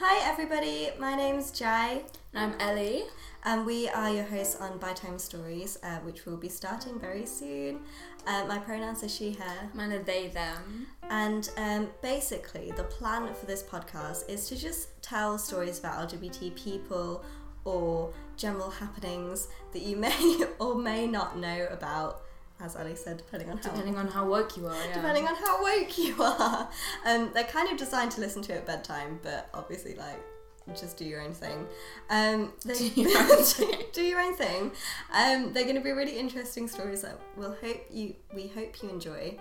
Hi everybody, my name's Jai. And I'm Ellie. And we are your hosts on By Time Stories, which will be starting very soon. My pronouns are she, her. Mine are they, them. And basically, the plan for this podcast is to just tell stories about LGBT people or general happenings that you may or may not know about. As Ellie said, depending on how woke you are. They're kind of designed to listen to at bedtime, but obviously, like, just do your own thing. Do your own thing. They're going to be really interesting stories that we hope you enjoy.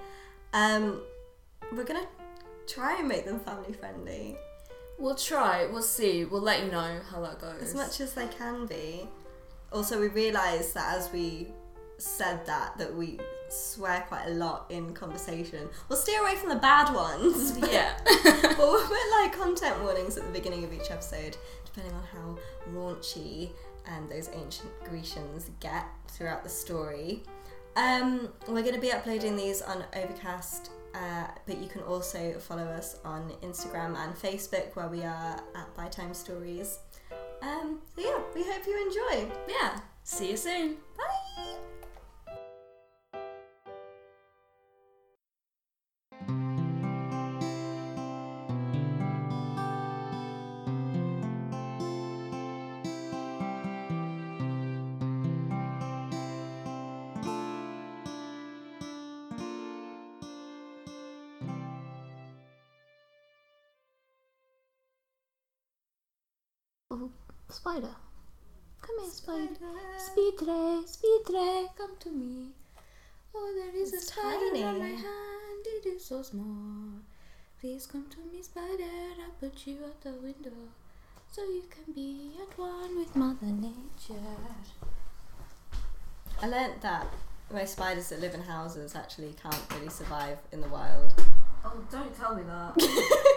We're going to try and make them family friendly. We'll try. We'll see. We'll let you know how that goes. As much as they can be. Also, we realised that as we said that we swear quite a lot in conversation. We'll steer away from the bad ones. But we'll put like content warnings at the beginning of each episode, depending on how raunchy those ancient Grecians get throughout the story. We're going to be uploading these on Overcast, but you can also follow us on Instagram and Facebook, where we are at By Time Stories. So we hope you enjoy. Yeah, see you soon. Bye. Spider, come here, spider. Speed Ray, come to me. Oh, there is a spider tiny. On my hand, it is so small. Please come to me, spider, I'll put you out the window, so you can be at one with Mother Nature. I learnt that most spiders that live in houses actually can't really survive in the wild. Oh, don't tell me that.